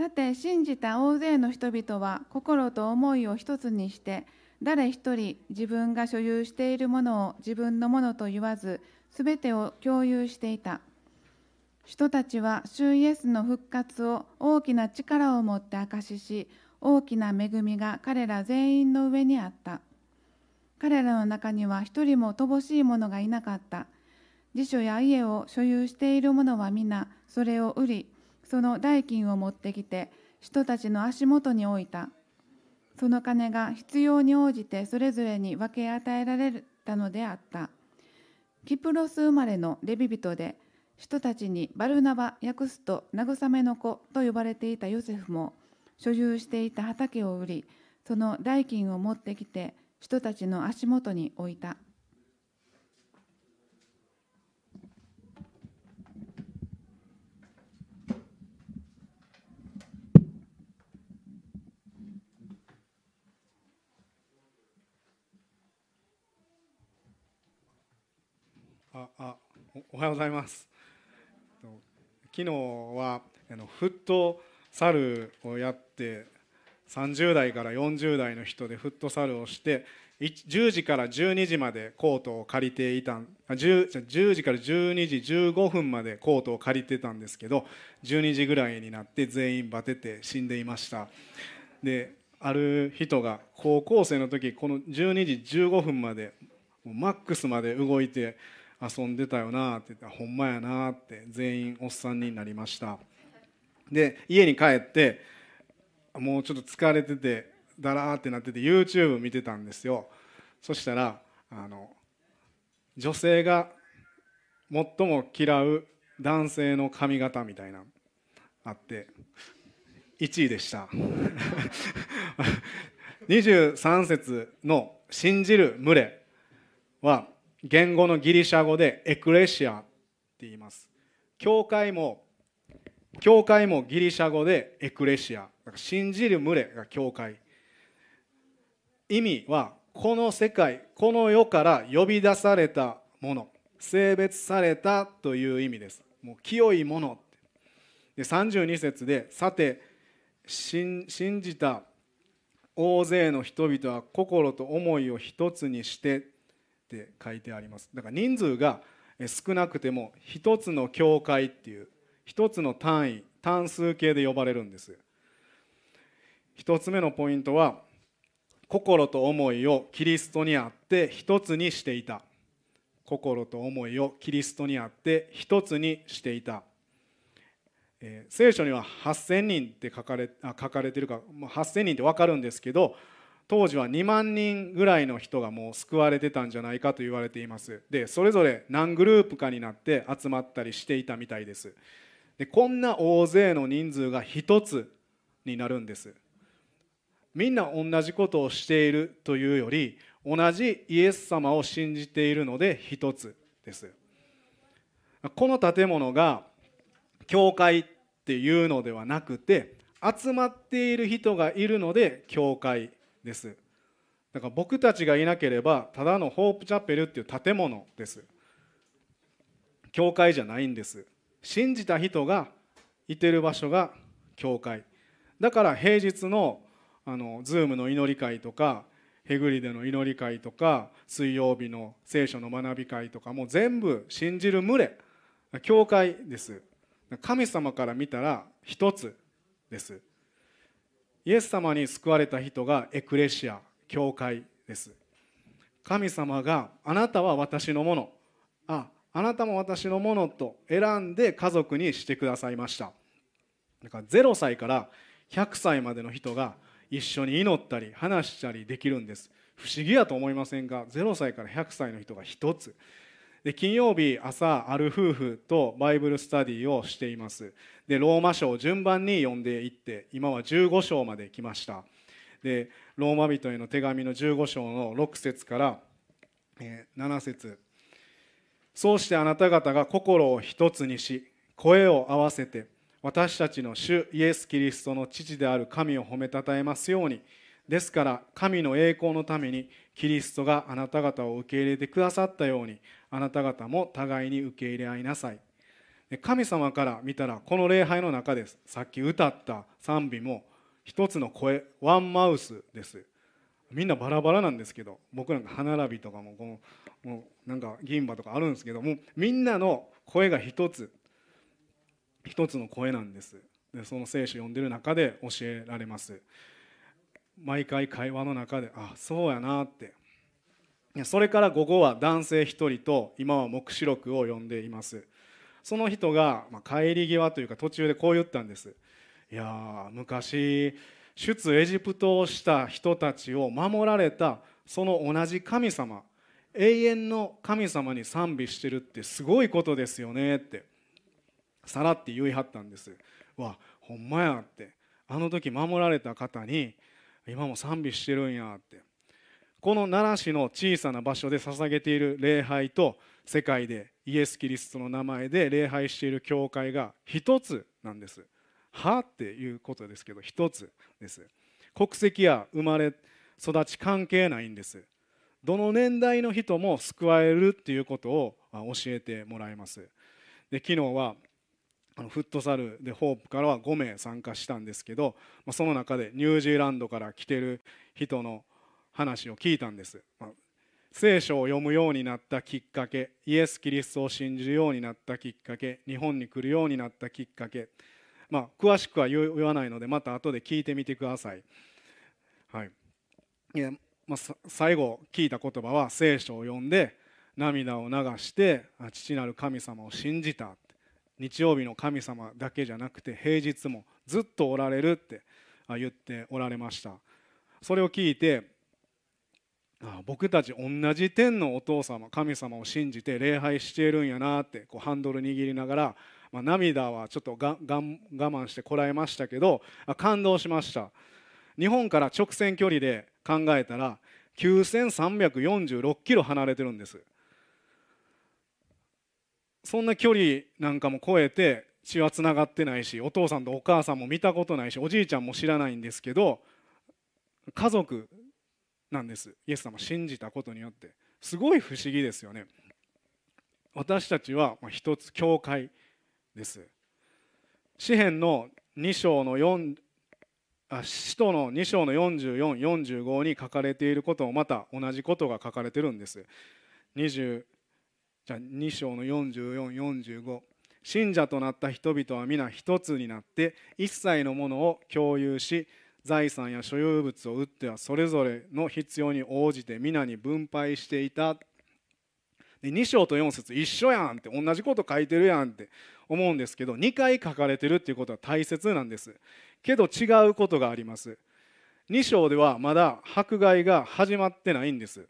さて信じた大勢の人々は心と思いを一つにして誰一人自分が所有しているものを自分のものと言わずすべてを共有していた。人たちは主イエスの復活を大きな力を持って証しし、大きな恵みが彼ら全員の上にあった。彼らの中には一人も乏しい者がいなかった。寺所や家を所有している者は皆それを売り、その代金を持ってきて人たちの足元に置いた。その金が必要に応じてそれぞれに分け与えられたのであった。キプロス生まれのレビ人で、人たちにバルナバ、訳すと慰めの子と呼ばれていたヨセフも、所有していた畑を売り、その代金を持ってきて、人たちの足元に置いた。おはようございます。昨日はフットサルをやって30代から40代の人でフットサルをして10時から12時までコートを借りていた、10時から12時15分までコートを借りてたんですけど、12時ぐらいになって全員バテて死んでいました。で、ある人が高校生の時、この12時15分までマックスまで動いて遊んでたよなって言ったら、ほんまやなって全員おっさんになりました。で、家に帰ってもうちょっと疲れててだらーってなってて YouTube 見てたんですよ。そしたら女性が最も嫌う男性の髪型みたいなあって1位でした23節の「信じる群れ」は言語のギリシャ語でエクレシアって言います。教会もギリシャ語でエクレシア。だから信じる群れが教会。意味はこの世界、この世から呼び出されたもの、性別されたという意味です。もう清いもの。で、32節でさて信じた大勢の人々は心と思いを一つにしてって書いてあります。だから人数が少なくても一つの教会っていう一つの単位、単数形で呼ばれるんです。一つ目のポイントは心と思いをキリストにあって一つにしていた。心と思いをキリストにあって一つにしていた。聖書には8000人って書かれてるか、8000人って分かるんですけど、当時は2万人ぐらいの人がもう救われてたんじゃないかと言われています。で、それぞれ何グループかになって集まったりしていたみたいです。で、こんな大勢の人数が一つになるんです。みんな同じことをしているというより、同じイエス様を信じているので一つです。この建物が教会っていうのではなくて、集まっている人がいるので教会です。だから僕たちがいなければただのホープチャペルっていう建物です。教会じゃないんです。信じた人がいてる場所が教会だから、平日のズームの祈り会とかへぐりでの祈り会とか水曜日の聖書の学び会とかも全部信じる群れ、教会です。神様から見たら一つです。イエス様に救われた人がエクレシア、教会です。神様があなたは私のもの、あなたも私のものと選んで家族にしてくださいました。だから0歳から100歳までの人が一緒に祈ったり話したりできるんです。不思議やと思いませんか？0歳から100歳の人が一つ。で、金曜日朝ある夫婦とバイブルスタディをしています。で、ローマ書を順番に読んでいって今は15章まで来ました。で、ローマ人への手紙の15章の6節から7節、そうしてあなた方が心を一つにし声を合わせて私たちの主イエスキリストの父である神を褒めたたえますように。ですから神の栄光のためにキリストがあなた方を受け入れてくださったように、あなた方も互いに受け入れ合いなさい。神様から見たら、この礼拝の中です。さっき歌った賛美も一つの声、ワンマウスです。みんなバラバラなんですけど、僕なんか歯並びとかももうなんか銀歯とかあるんですけども、みんなの声が一つの声なんです。でその聖書を読んでる中で教えられます。毎回会話の中で、あ、そうやなって。それから午後は男性一人と、今は黙示録を読んでいます。その人が帰り際というか途中でこう言ったんです。いや、昔出エジプトをした人たちを守られたその同じ神様、永遠の神様に賛美してるってすごいことですよねってさらって言い張ったんです。わ、ほんまやって、あの時守られた方に今も賛美してるんやって。この奈良市の小さな場所で捧げている礼拝と、世界でイエス・キリストの名前で礼拝している教会が一つなんです。はっていうことですけど、一つです。国籍や生まれ育ち関係ないんです。どの年代の人も救われるっていうことを教えてもらいます。で、昨日はフットサルでホープからは5名参加したんですけど、その中でニュージーランドから来てる人の話を聞いたんです。聖書を読むようになったきっかけ、イエス・キリストを信じるようになったきっかけ、日本に来るようになったきっかけ、詳しくは言わないのでまた後で聞いてみてください。はい、最後聞いた言葉は、聖書を読んで涙を流して父なる神様を信じた、日曜日の神様だけじゃなくて平日もずっとおられるって言っておられました。それを聞いて、僕たち同じ天のお父様神様を信じて礼拝しているんやなって、こうハンドル握りながら、涙はちょっと我慢してこらえましたけど、感動しました。日本から直線距離で考えたら9346キロ離れてるんです。そんな距離なんかも超えて、血はつながってないし、お父さんとお母さんも見たことないし、おじいちゃんも知らないんですけど、家族なんです。イエス様信じたことによって、すごい不思議ですよね。私たちは一つ教会です。詩編の2章の4、使徒の2章の44、45に書かれていることもまた同じことが書かれてるんです。2章の44、45、信者となった人々は皆一つになって一切のものを共有し、財産や所有物を売ってはそれぞれの必要に応じて皆に分配していた。で、2章と4節一緒やんって、同じこと書いてるやんって思うんですけど、2回書かれてるっていうことは大切なんですけど、違うことがあります。2章ではまだ迫害が始まってないんです。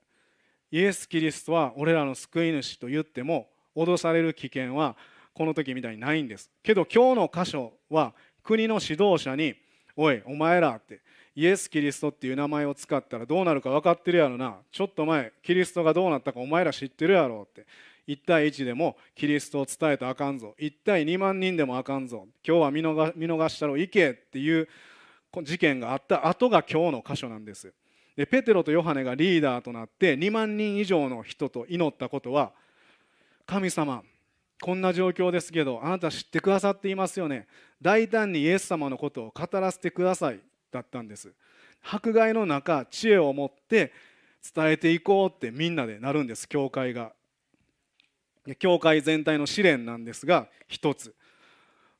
イエス・キリストは俺らの救い主と言っても脅される危険はこの時みたいにないんです。けど今日の箇所は国の指導者に、おいお前らって、イエス・キリストっていう名前を使ったらどうなるか分かってるやろな、ちょっと前キリストがどうなったかお前ら知ってるやろって、1対1でもキリストを伝えたらあかんぞ、1対2万人でもあかんぞ、今日は見逃したろ行けっていう事件があった後が今日の箇所なんです。で、ペテロとヨハネがリーダーとなって2万人以上の人と祈ったことは、神様こんな状況ですけどあなた知ってくださっていますよね、大胆にイエス様のことを語らせてくださいだったんです。迫害の中知恵を持って伝えていこうってみんなでなるんです。教会が、教会全体の試練なんですが一つ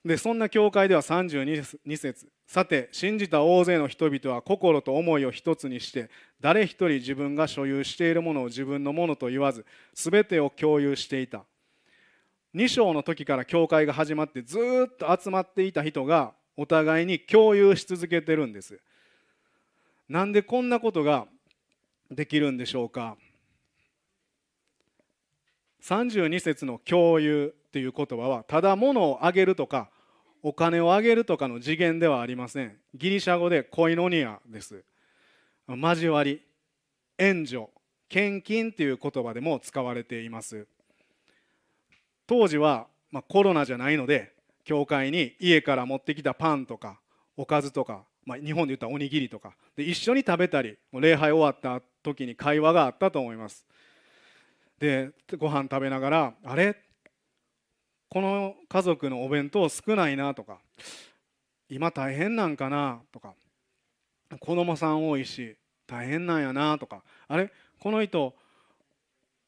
で、そんな教会では32節、さて信じた大勢の人々は心と思いを一つにして、誰一人自分が所有しているものを自分のものと言わず、すべてを共有していた。2章の時から教会が始まってずっと集まっていた人がお互いに共有し続けてるんです。なんでこんなことができるんでしょうか。32節の共有っていう言葉は、ただ物をあげるとかお金をあげるとかの次元ではありません。ギリシャ語でコイノニアです。交わり、援助、献金っていう言葉でも使われています。当時はコロナじゃないので、教会に家から持ってきたパンとかおかずとか、日本で言ったらおにぎりとかで一緒に食べたり、礼拝終わった時に会話があったと思います。で、ご飯食べながら、あれこの家族のお弁当少ないなとか、今大変なんかなとか、子供さん多いし大変なんやなとか、あれこの人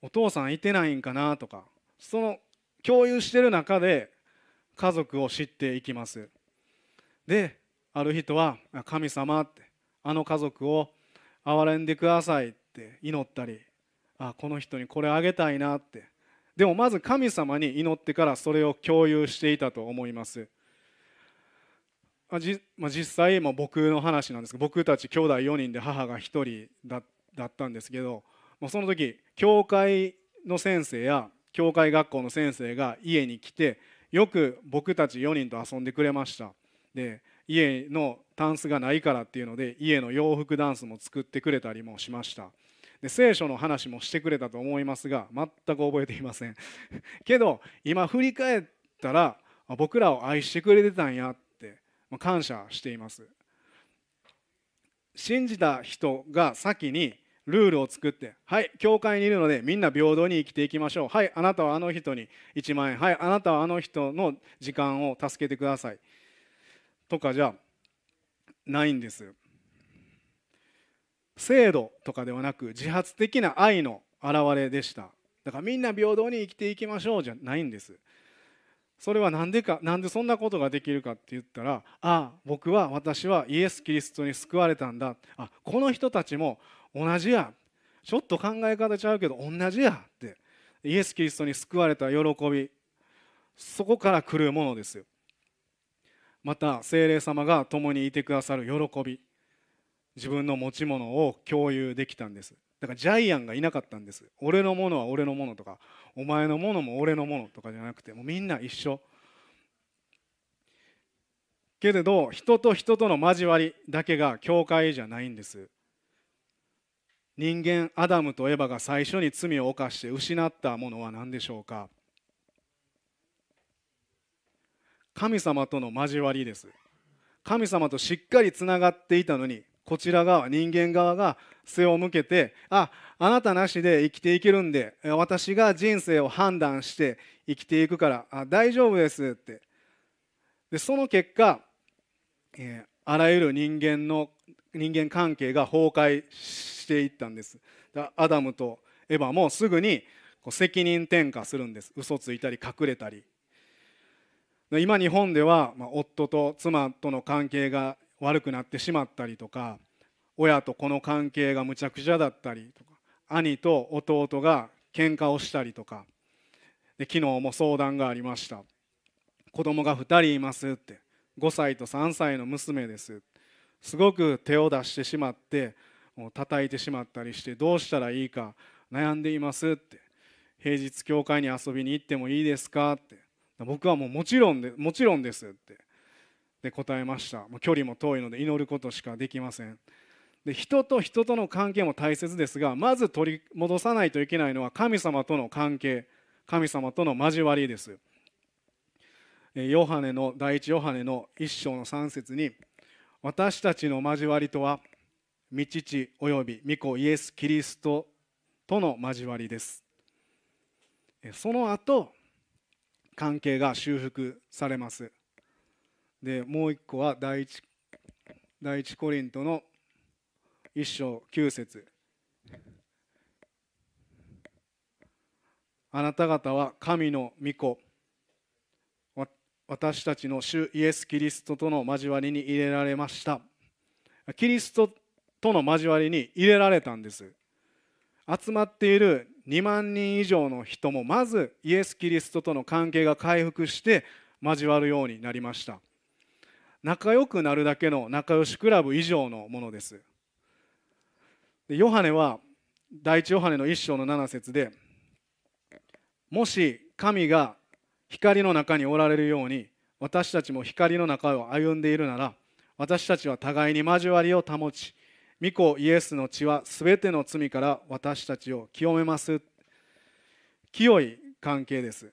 お父さんいてないんかなとか、その共有してる中で家族を知っていきます。である人は「神様」って「あの家族を憐れんでください」って祈ったり「あこの人にこれあげたいな」って、でもまず神様に祈ってからそれを共有していたと思います。実際も僕の話なんですけど、僕たち兄弟4人で母が1人 だったんですけど、もうその時教会の先生や教会学校の先生が家に来てよく僕たち4人と遊んでくれました。で家のタンスがないからっていうので家の洋服ダンスも作ってくれたりもしました。で聖書の話もしてくれたと思いますが全く覚えていませんけど今振り返ったら僕らを愛してくれてたんやって感謝しています。信じた人が先にルールを作って「はい、教会にいるのでみんな平等に生きていきましょう」「はい、あなたはあの人に1万円」「はい、あなたはあの人の時間を助けてください」とかじゃないんです。制度とかではなく自発的な愛の表れでした。だからみんな平等に生きていきましょうじゃないんです。それはなんでそんなことができるかって言ったら、ああ私はイエス・キリストに救われたんだ、あこの人たちも同じや、ちょっと考え方ちゃうけど同じやって、イエス・キリストに救われた喜び、そこから来るものですよ。また聖霊様が共にいてくださる喜び、自分の持ち物を共有できたんです。だからジャイアンがいなかったんです。俺のものは俺のものとか、お前のものも俺のものとかじゃなくて、もうみんな一緒。けれど人と人との交わりだけが教会じゃないんです。人間アダムとエバが最初に罪を犯して失ったものは何でしょうか。神様との交わりです。神様としっかりつながっていたのに、こちら側人間側が背を向けて「あなたなしで生きていけるんで、私が人生を判断して生きていくから大丈夫です」って。でその結果、あらゆる人間関係が崩壊していったんです。アダムとエバもすぐに責任転嫁するんです。嘘ついたり隠れたり。今日本では夫と妻との関係が悪くなってしまったりとか、親と子の関係がむちゃくちゃだったりとか、兄と弟が喧嘩をしたりとかで、昨日も相談がありました。子供が2人いますって、5歳と3歳の娘です。すごく手を出してしまって叩いてしまったりして、どうしたらいいか悩んでいますって。平日教会に遊びに行ってもいいですかって。僕はもちろんですってで答えました。もう距離も遠いので祈ることしかできません。で人と人との関係も大切ですが、まず取り戻さないといけないのは神様との関係、神様との交わりです。ヨハネの第一ヨハネの1章の3節に、私たちの交わりとは御父および御子イエス・キリストとの交わりです。その後関係が修復されます。でもう一個は第一コリントの1章9節、あなた方は神の御子、私たちの主イエス・キリストとの交わりに入れられました。キリストとの交わりに入れられたんです。集まっている2万人以上の人もまずイエス・キリストとの関係が回復して交わるようになりました。仲良くなるだけの仲良しクラブ以上のものです。でヨハネは第一ヨハネの1章の7節で、もし神が光の中におられるように私たちも光の中を歩んでいるなら、私たちは互いに交わりを保ち、御子イエスの血はすべての罪から私たちを清めます。清い関係です。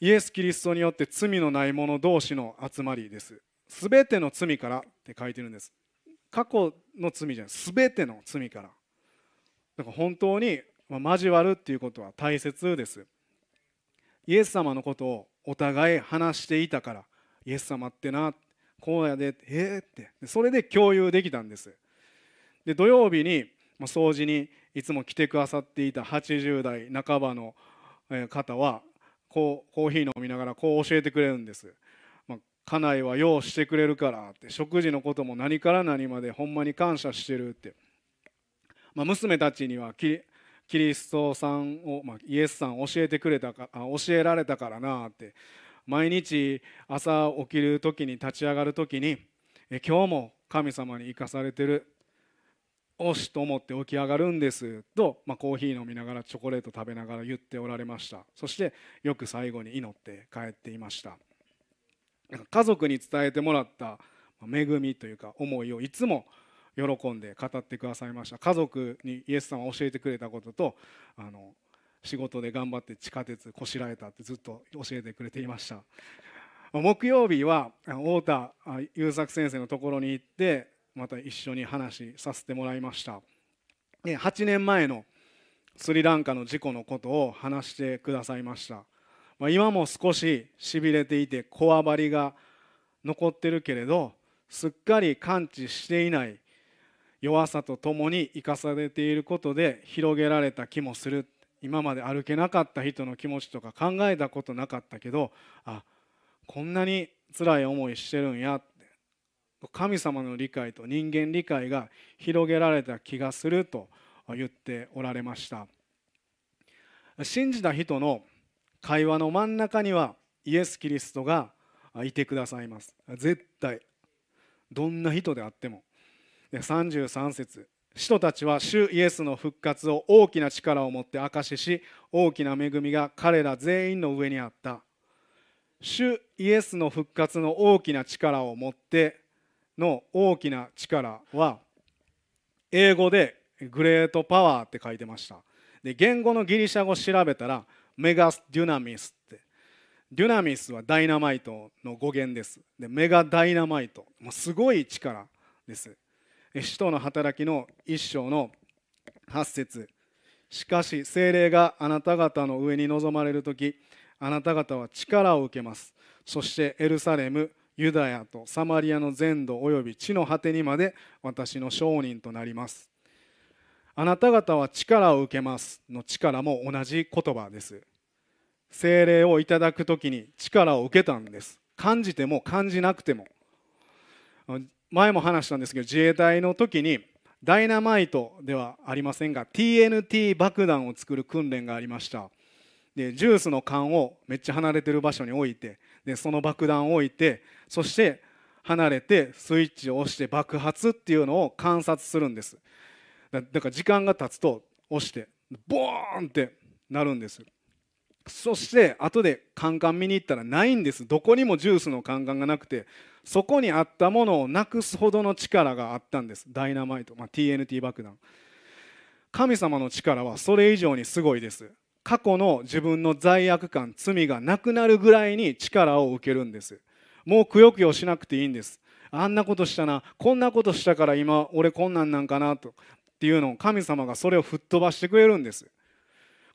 イエス・キリストによって罪のない者同士の集まりです。すべての罪からって書いてるんです。過去の罪じゃない、すべての罪から。だから本当に交わるっていうことは大切です。イエス様のことをお互い話していたから、イエス様ってな、こうやで、ってそれで共有できたんです。で、土曜日に掃除にいつも来てくださっていた80代半ばの方はこうコーヒー飲みながらこう教えてくれるんです。家内は用してくれるからって、食事のことも何から何までほんまに感謝してるって。娘たちにはキリストさんを、イエスさん教えられたからなって、毎日朝起きる時に立ち上がる時に今日も神様に生かされてるおしと思って起き上がるんですと、コーヒー飲みながらチョコレート食べながら言っておられました。そしてよく最後に祈って帰っていました。家族に伝えてもらった恵みというか思いをいつも喜んで語ってくださいました。家族にイエス様を教えてくれたことと、仕事で頑張って地下鉄こしらえたってずっと教えてくれていました。木曜日は太田優作先生のところに行ってまた一緒に話させてもらいました。8年前のスリランカの事故のことを話してくださいました。今も少ししびれていてこわばりが残ってるけれど、すっかり完治していない弱さとともに生かされていることで広げられた気もする。今まで歩けなかった人の気持ちとか考えたことなかったけど、こんなに辛い思いしてるんやって、神様の理解と人間理解が広げられた気がすると言っておられました。信じた人の会話の真ん中にはイエス・キリストがいてくださいます。絶対、どんな人であっても。33節、使徒たちは主イエスの復活を大きな力を持って証しし、大きな恵みが彼ら全員の上にあった。主イエスの復活の大きな力を持っての大きな力は、英語でグレートパワーって書いてました。で、言語のギリシャ語を調べたら、メガデュナミスって、デュナミスはダイナマイトの語源です。で、メガダイナマイト、すごい力です。使徒の働きの一章の8節、しかし聖霊があなた方の上に臨まれるとき、あなた方は力を受けます。そしてエルサレム、ユダヤとサマリアの全土および地の果てにまで私の証人となります。あなた方は力を受けますの力も同じ言葉です。聖霊をいただくときに力を受けたんです。感じても感じなくても。前も話したんですけど、自衛隊の時にダイナマイトではありませんが TNT 爆弾を作る訓練がありました。で、ジュースの缶をめっちゃ離れてる場所に置いて、でその爆弾を置いて、そして離れてスイッチを押して爆発っていうのを観察するんです。だから時間が経つと押してボーンってなるんです。そして後でカンカン見に行ったらないんです。どこにもジュースのカンカンがなくて、そこにあったものをなくすほどの力があったんです。ダイナマイト、TNT 爆弾。神様の力はそれ以上にすごいです。過去の自分の罪悪感、罪がなくなるぐらいに力を受けるんです。もうくよくよしなくていいんです。あんなことしたな、こんなことしたから今俺こんなんなんかなとっていうのを、神様がそれを吹っ飛ばしてくれるんです。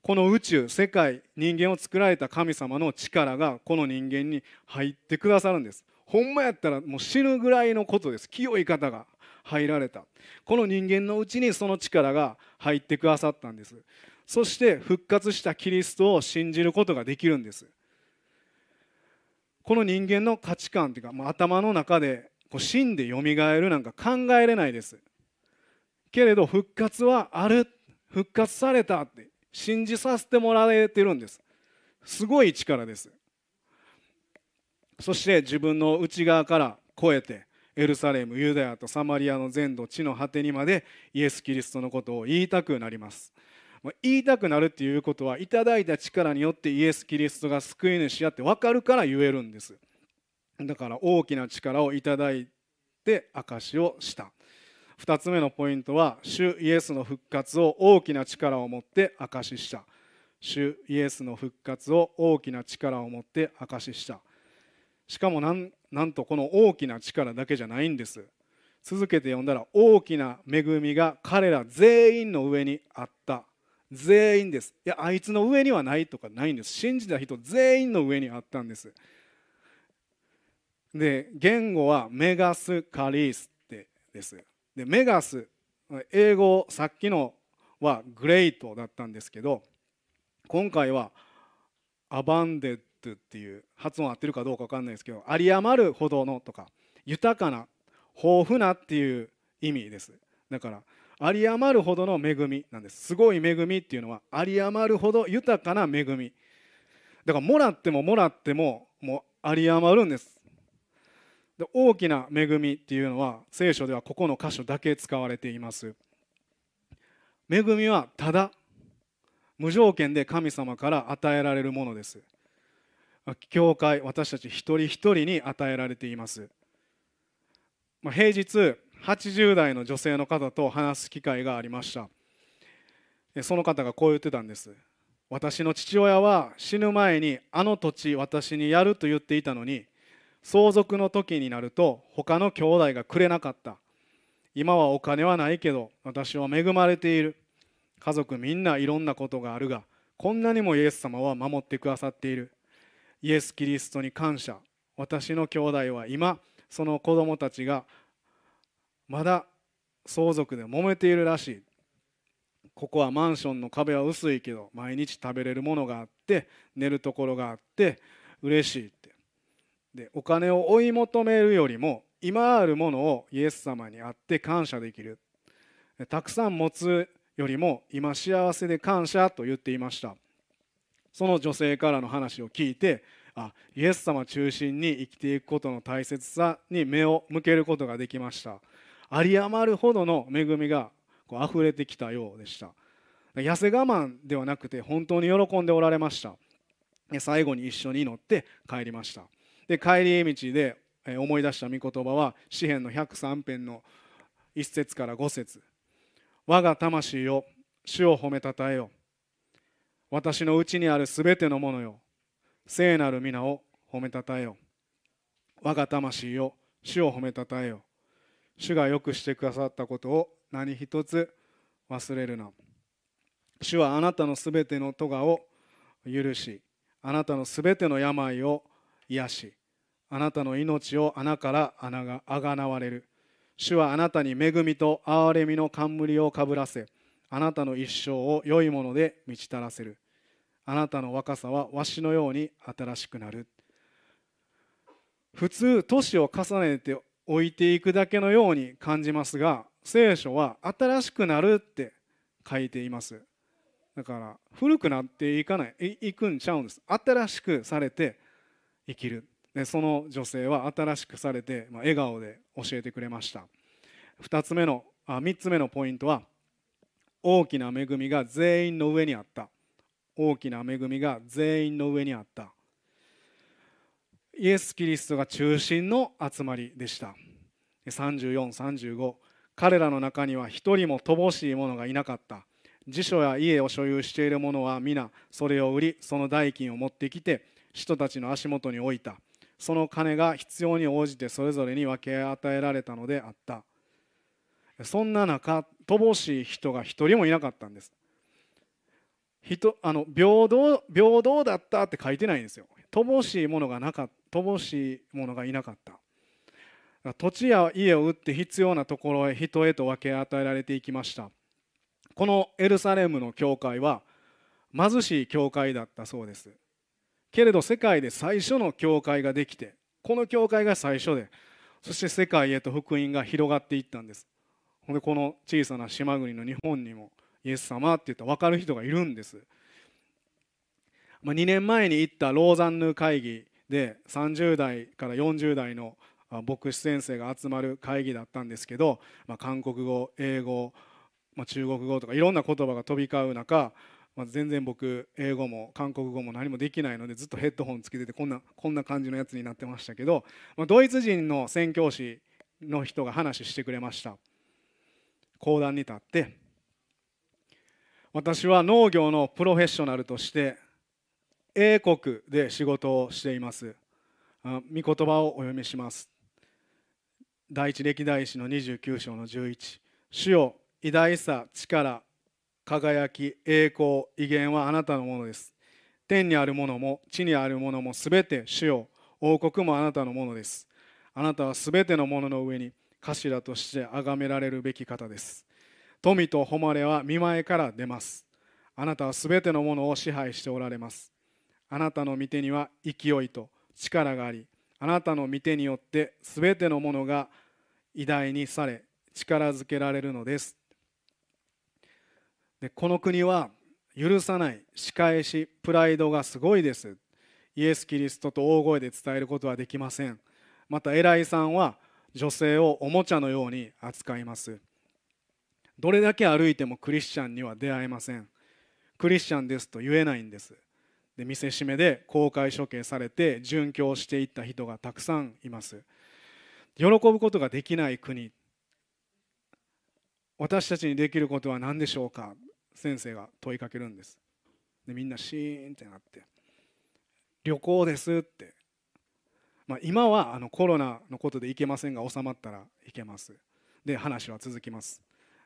この宇宙、世界、人間を作られた神様の力がこの人間に入ってくださるんです。ほんまやったらもう死ぬぐらいのことです。清い方が入られた。この人間のうちにその力が入ってくださったんです。そして復活したキリストを信じることができるんです。この人間の価値観というか、頭の中で死んでよみがえるなんか考えれないです。けれど復活はある、復活されたって信じさせてもらえてるんです。すごい力です。そして自分の内側から超えて、エルサレム、ユダヤとサマリアの全土、地の果てにまでイエス・キリストのことを言いたくなります。言いたくなるっていうことは、いただいた力によってイエス・キリストが救い主やって分かるから言えるんです。だから大きな力をいただいて証をした。2つ目のポイントは、主イエスの復活を大きな力を持って証しした。主イエスの復活を大きな力を持って証しした。しかもなんとこの大きな力だけじゃないんです。続けて読んだら、大きな恵みが彼ら全員の上にあった。全員です。いや、あいつの上にはないとかないんです。信じた人全員の上にあったんです。で、言語はメガスカリーステです。で、メガス、英語さっきのはグレイトだったんですけど、今回はアバンデッドっていう、発音合ってるかどうか分かんないですけど、有り余るほどのとか豊かな豊富なっていう意味です。だから有り余るほどの恵みなんです。すごい恵みっていうのは有り余るほど豊かな恵みだから、もらってももらってももう有り余るんです。で、大きな恵みっていうのは聖書ではここの箇所だけ使われています。恵みはただ無条件で神様から与えられるものです。教会、私たち一人一人に与えられています。平日80代の女性の方と話す機会がありました。その方がこう言ってたんです。私の父親は死ぬ前にあの土地私にやると言っていたのに、相続の時になると他の兄弟がくれなかった。今はお金はないけど私は恵まれている。家族みんないろんなことがあるが、こんなにもイエス様は守ってくださっている。イエス・キリストに感謝。私の兄弟は今その子供たちがまだ相続で揉めているらしい。ここはマンションの壁は薄いけど毎日食べれるものがあって寝るところがあって嬉しいって。で、お金を追い求めるよりも今あるものをイエス様にあって感謝できる。たくさん持つよりも今幸せで感謝と言っていました。その女性からの話を聞いて、あ、イエス様中心に生きていくことの大切さに目を向けることができました。有り余るほどの恵みがこう溢れてきたようでした。痩せ我慢ではなくて本当に喜んでおられました。最後に一緒に乗って帰りました。で、帰り道で思い出した御言葉は詩編の103編の1節から5節。我が魂よ、主を褒めたたえよ。私のうちにあるすべてのものよ、聖なる皆を褒めたたえよ。我が魂よ、主を褒めたたえよ。主がよくしてくださったことを何一つ忘れるな。主はあなたのすべての咎を許し、あなたのすべての病を癒し、あなたの命を穴からあがなわれる。主はあなたに恵みと憐れみの冠をかぶらせ、あなたの一生を良いもので満ちたらせる。あなたの若さはわしのように新しくなる。普通、年を重ねて置いていくだけのように感じますが、聖書は新しくなるって書いています。だから古くなっていかない、いくんちゃうんです。新しくされて生きる。で、その女性は新しくされて、笑顔で教えてくれました。3つ目のポイントは、大きな恵みが全員の上にあった。大きな恵みが全員の上にあった。イエス・キリストが中心の集まりでした。34、35、彼らの中には一人も乏しい者がいなかった。寺所や家を所有している者は皆それを売り、その代金を持ってきて人たちの足元に置いた。その金が必要に応じてそれぞれに分け与えられたのであった。そんな中、乏しい人が一人もいなかったんです。平等だったって書いてないんですよ。乏しいものがいなかった。土地や家を売って必要なところへ人へと分け与えられていきました。このエルサレムの教会は貧しい教会だったそうです。けれど世界で最初の教会ができて、この教会が最初で、そして世界へと福音が広がっていったんです。ほんで、この小さな島国の日本にもイエス様って言ったら分かる人がいるんです。2年前に行ったローザンヌ会議で30代から40代の牧師先生が集まる会議だったんですけど、韓国語、英語、中国語とかいろんな言葉が飛び交う中、全然僕英語も韓国語も何もできないのでずっとヘッドホンつけててこんな感じのやつになってましたけど、ドイツ人の宣教師の人が話してくれました。講談に立って、私は農業のプロフェッショナルとして英国で仕事をしています。御言葉をお読みします。第一歴代史の29章の11。主よ、偉大さ、力、輝き、栄光、威厳はあなたのものです。天にあるものも地にあるものもすべて主よ、王国もあなたのものです。あなたはすべてのものの上に頭として崇められるべき方です。富と誉れは御前から出ます。あなたはすべてのものを支配しておられます。あなたの御手には勢いと力があり、あなたの御手によってすべてのものが偉大にされ、力づけられるのです。で、この国は許さない、仕返し、プライドがすごいです。イエス・キリストと大声で伝えることはできません。また偉いさんは女性をおもちゃのように扱います。どれだけ歩いてもクリスチャンには出会えません。クリスチャンですと言えないんです。で、見せしめで公開処刑されて殉教していった人がたくさんいます。喜ぶことができない国。私たちにできることは何でしょうか？先生が問いかけるんです。で、みんなシーンってなって「旅行です」って、今はコロナのことで行けませんが、収まったら行けます。で、話は続きます。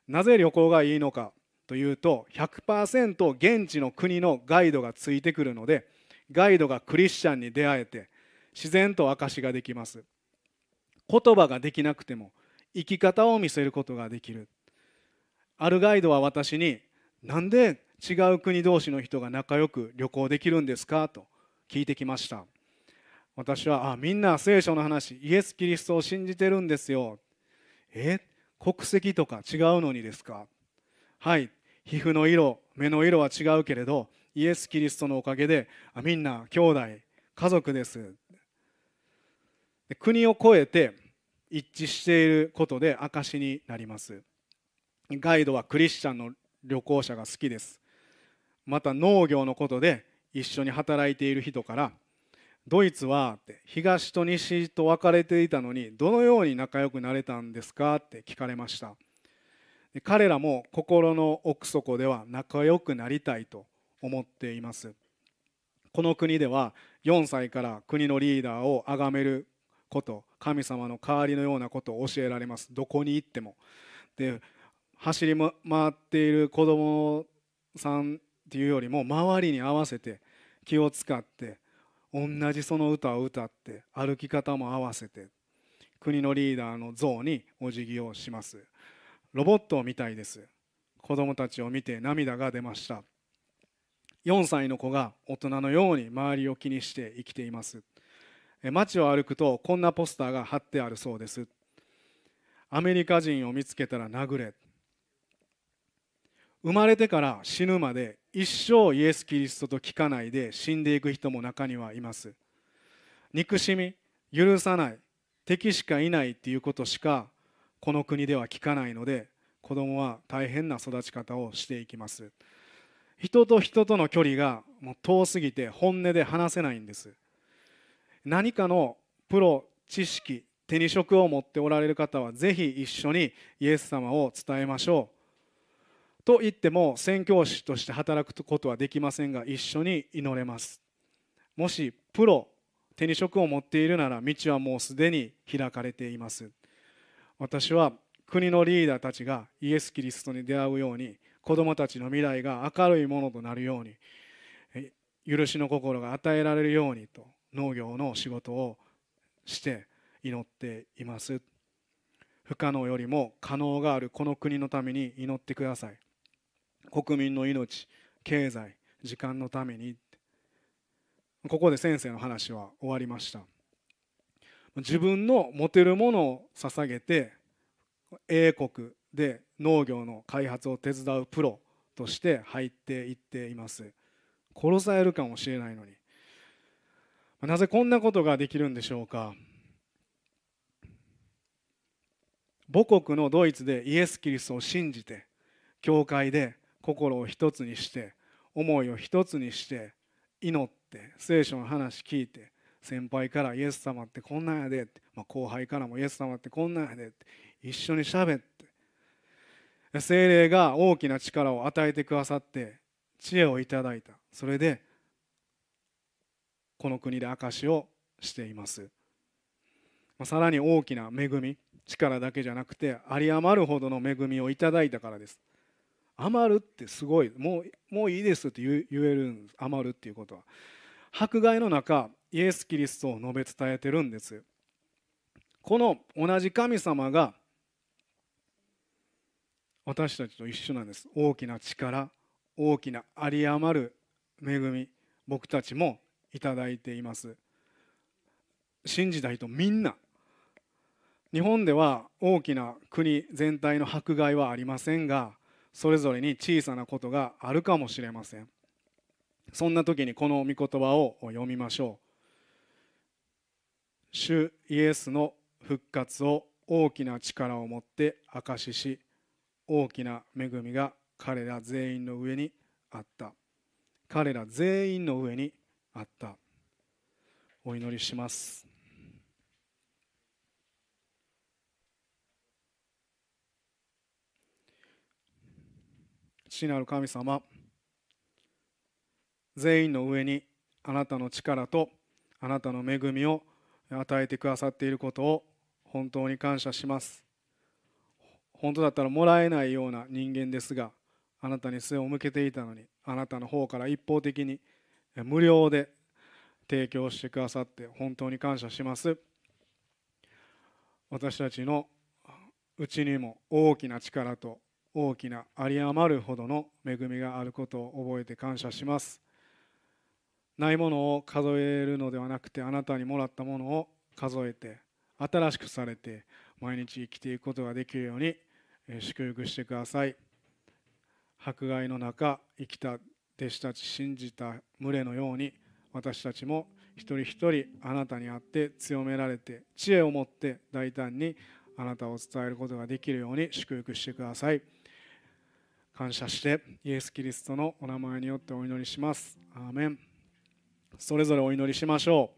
なぜ旅行がいいのかというと、 100% 現地の国のガイドがついてくるので、ガイドがクリスチャンに出会えて自然と証しができます。言葉ができなくても生き方を見せることができる。あるガイドは私に、なんで違う国同士の人が仲良く旅行できるんですかと聞いてきました。私は、みんな聖書の話、イエス・キリストを信じてるんですよ。国籍とか違うのにですか？はい、皮膚の色、目の色は違うけれど、イエス・キリストのおかげで、みんな兄弟、家族です。国を越えて一致していることで証しになります。ガイドはクリスチャンの旅行者が好きです。また農業のことで一緒に働いている人から、ドイツは東と西と分かれていたのにどのように仲良くなれたんですかって聞かれました。彼らも心の奥底では仲良くなりたいと思っています。この国では4歳から国のリーダーを崇めること、神様の代わりのようなことを教えられます。どこに行っても。で、走り回っている子どもさんっていうよりも、周りに合わせて気を使って、同じその歌を歌って、歩き方も合わせて、国のリーダーの像にお辞儀をします。ロボットみたいです。子どもたちを見て涙が出ました。4歳の子が大人のように周りを気にして生きています。街を歩くとこんなポスターが貼ってあるそうです。アメリカ人を見つけたら殴れ。生まれてから死ぬまで一生イエス・キリストと聞かないで死んでいく人も中にはいます。憎しみ、許さない、敵しかいないっていうことしかこの国では聞かないので、子供は大変な育ち方をしていきます。人と人との距離がもう遠すぎて本音で話せないんです。何かのプロ知識、手に職を持っておられる方はぜひ一緒にイエス様を伝えましょう。と言っても宣教師として働くことはできませんが、一緒に祈れます。もしプロ手に職を持っているなら、道はもうすでに開かれています。私は国のリーダーたちがイエス・キリストに出会うように、子どもたちの未来が明るいものとなるように、許しの心が与えられるようにと農業の仕事をして祈っています。不可能よりも可能があるこの国のために祈ってください。国民の命、経済、時間のために。ここで先生の話は終わりました。自分の持てるものを捧げて、英国で農業の開発を手伝うプロとして入っていっています。殺されるかもしれないのに。なぜこんなことができるんでしょうか。母国のドイツでイエス・キリストを信じて、教会で心を一つにして、思いを一つにして、祈って、聖書の話聞いて、先輩からイエス様ってこんなんやでって、後輩からもイエス様ってこんなんやでって、一緒にしゃべって、聖霊が大きな力を与えてくださって、知恵をいただいた。それで、この国で証しをしています。さらに大きな恵み、力だけじゃなくて、有り余るほどの恵みをいただいたからです。余るってすごい、もういいですって言えるんです。余るっていうことは迫害の中イエス・キリストを述べ伝えてるんです。この同じ神様が私たちと一緒なんです。大きな力、大きな有り余る恵み、僕たちもいただいています。信じた人みんな。日本では大きな国全体の迫害はありませんが、それぞれに小さなことがあるかもしれません。そんな時にこの御言葉を読みましょう。主イエスの復活を大きな力を持って証しし、大きな恵みが彼ら全員の上にあった。彼ら全員の上にあった。お祈りします。父なる神様、全員の上にあなたの力とあなたの恵みを与えてくださっていることを本当に感謝します。本当だったらもらえないような人間ですが、あなたに背を向けていたのに、あなたの方から一方的に無料で提供してくださって本当に感謝します。私たちのうちにも大きな力と大きな有り余るほどの恵みがあることを覚えて感謝します。ないものを数えるのではなくて、あなたにもらったものを数えて新しくされて毎日生きていくことができるように祝福してください。迫害の中生きた弟子たち、信じた群れのように、私たちも一人一人あなたにあって強められて、知恵を持って大胆にあなたを伝えることができるように祝福してください。感謝してイエス・キリストのお名前によってお祈りします。アーメン。それぞれお祈りしましょう。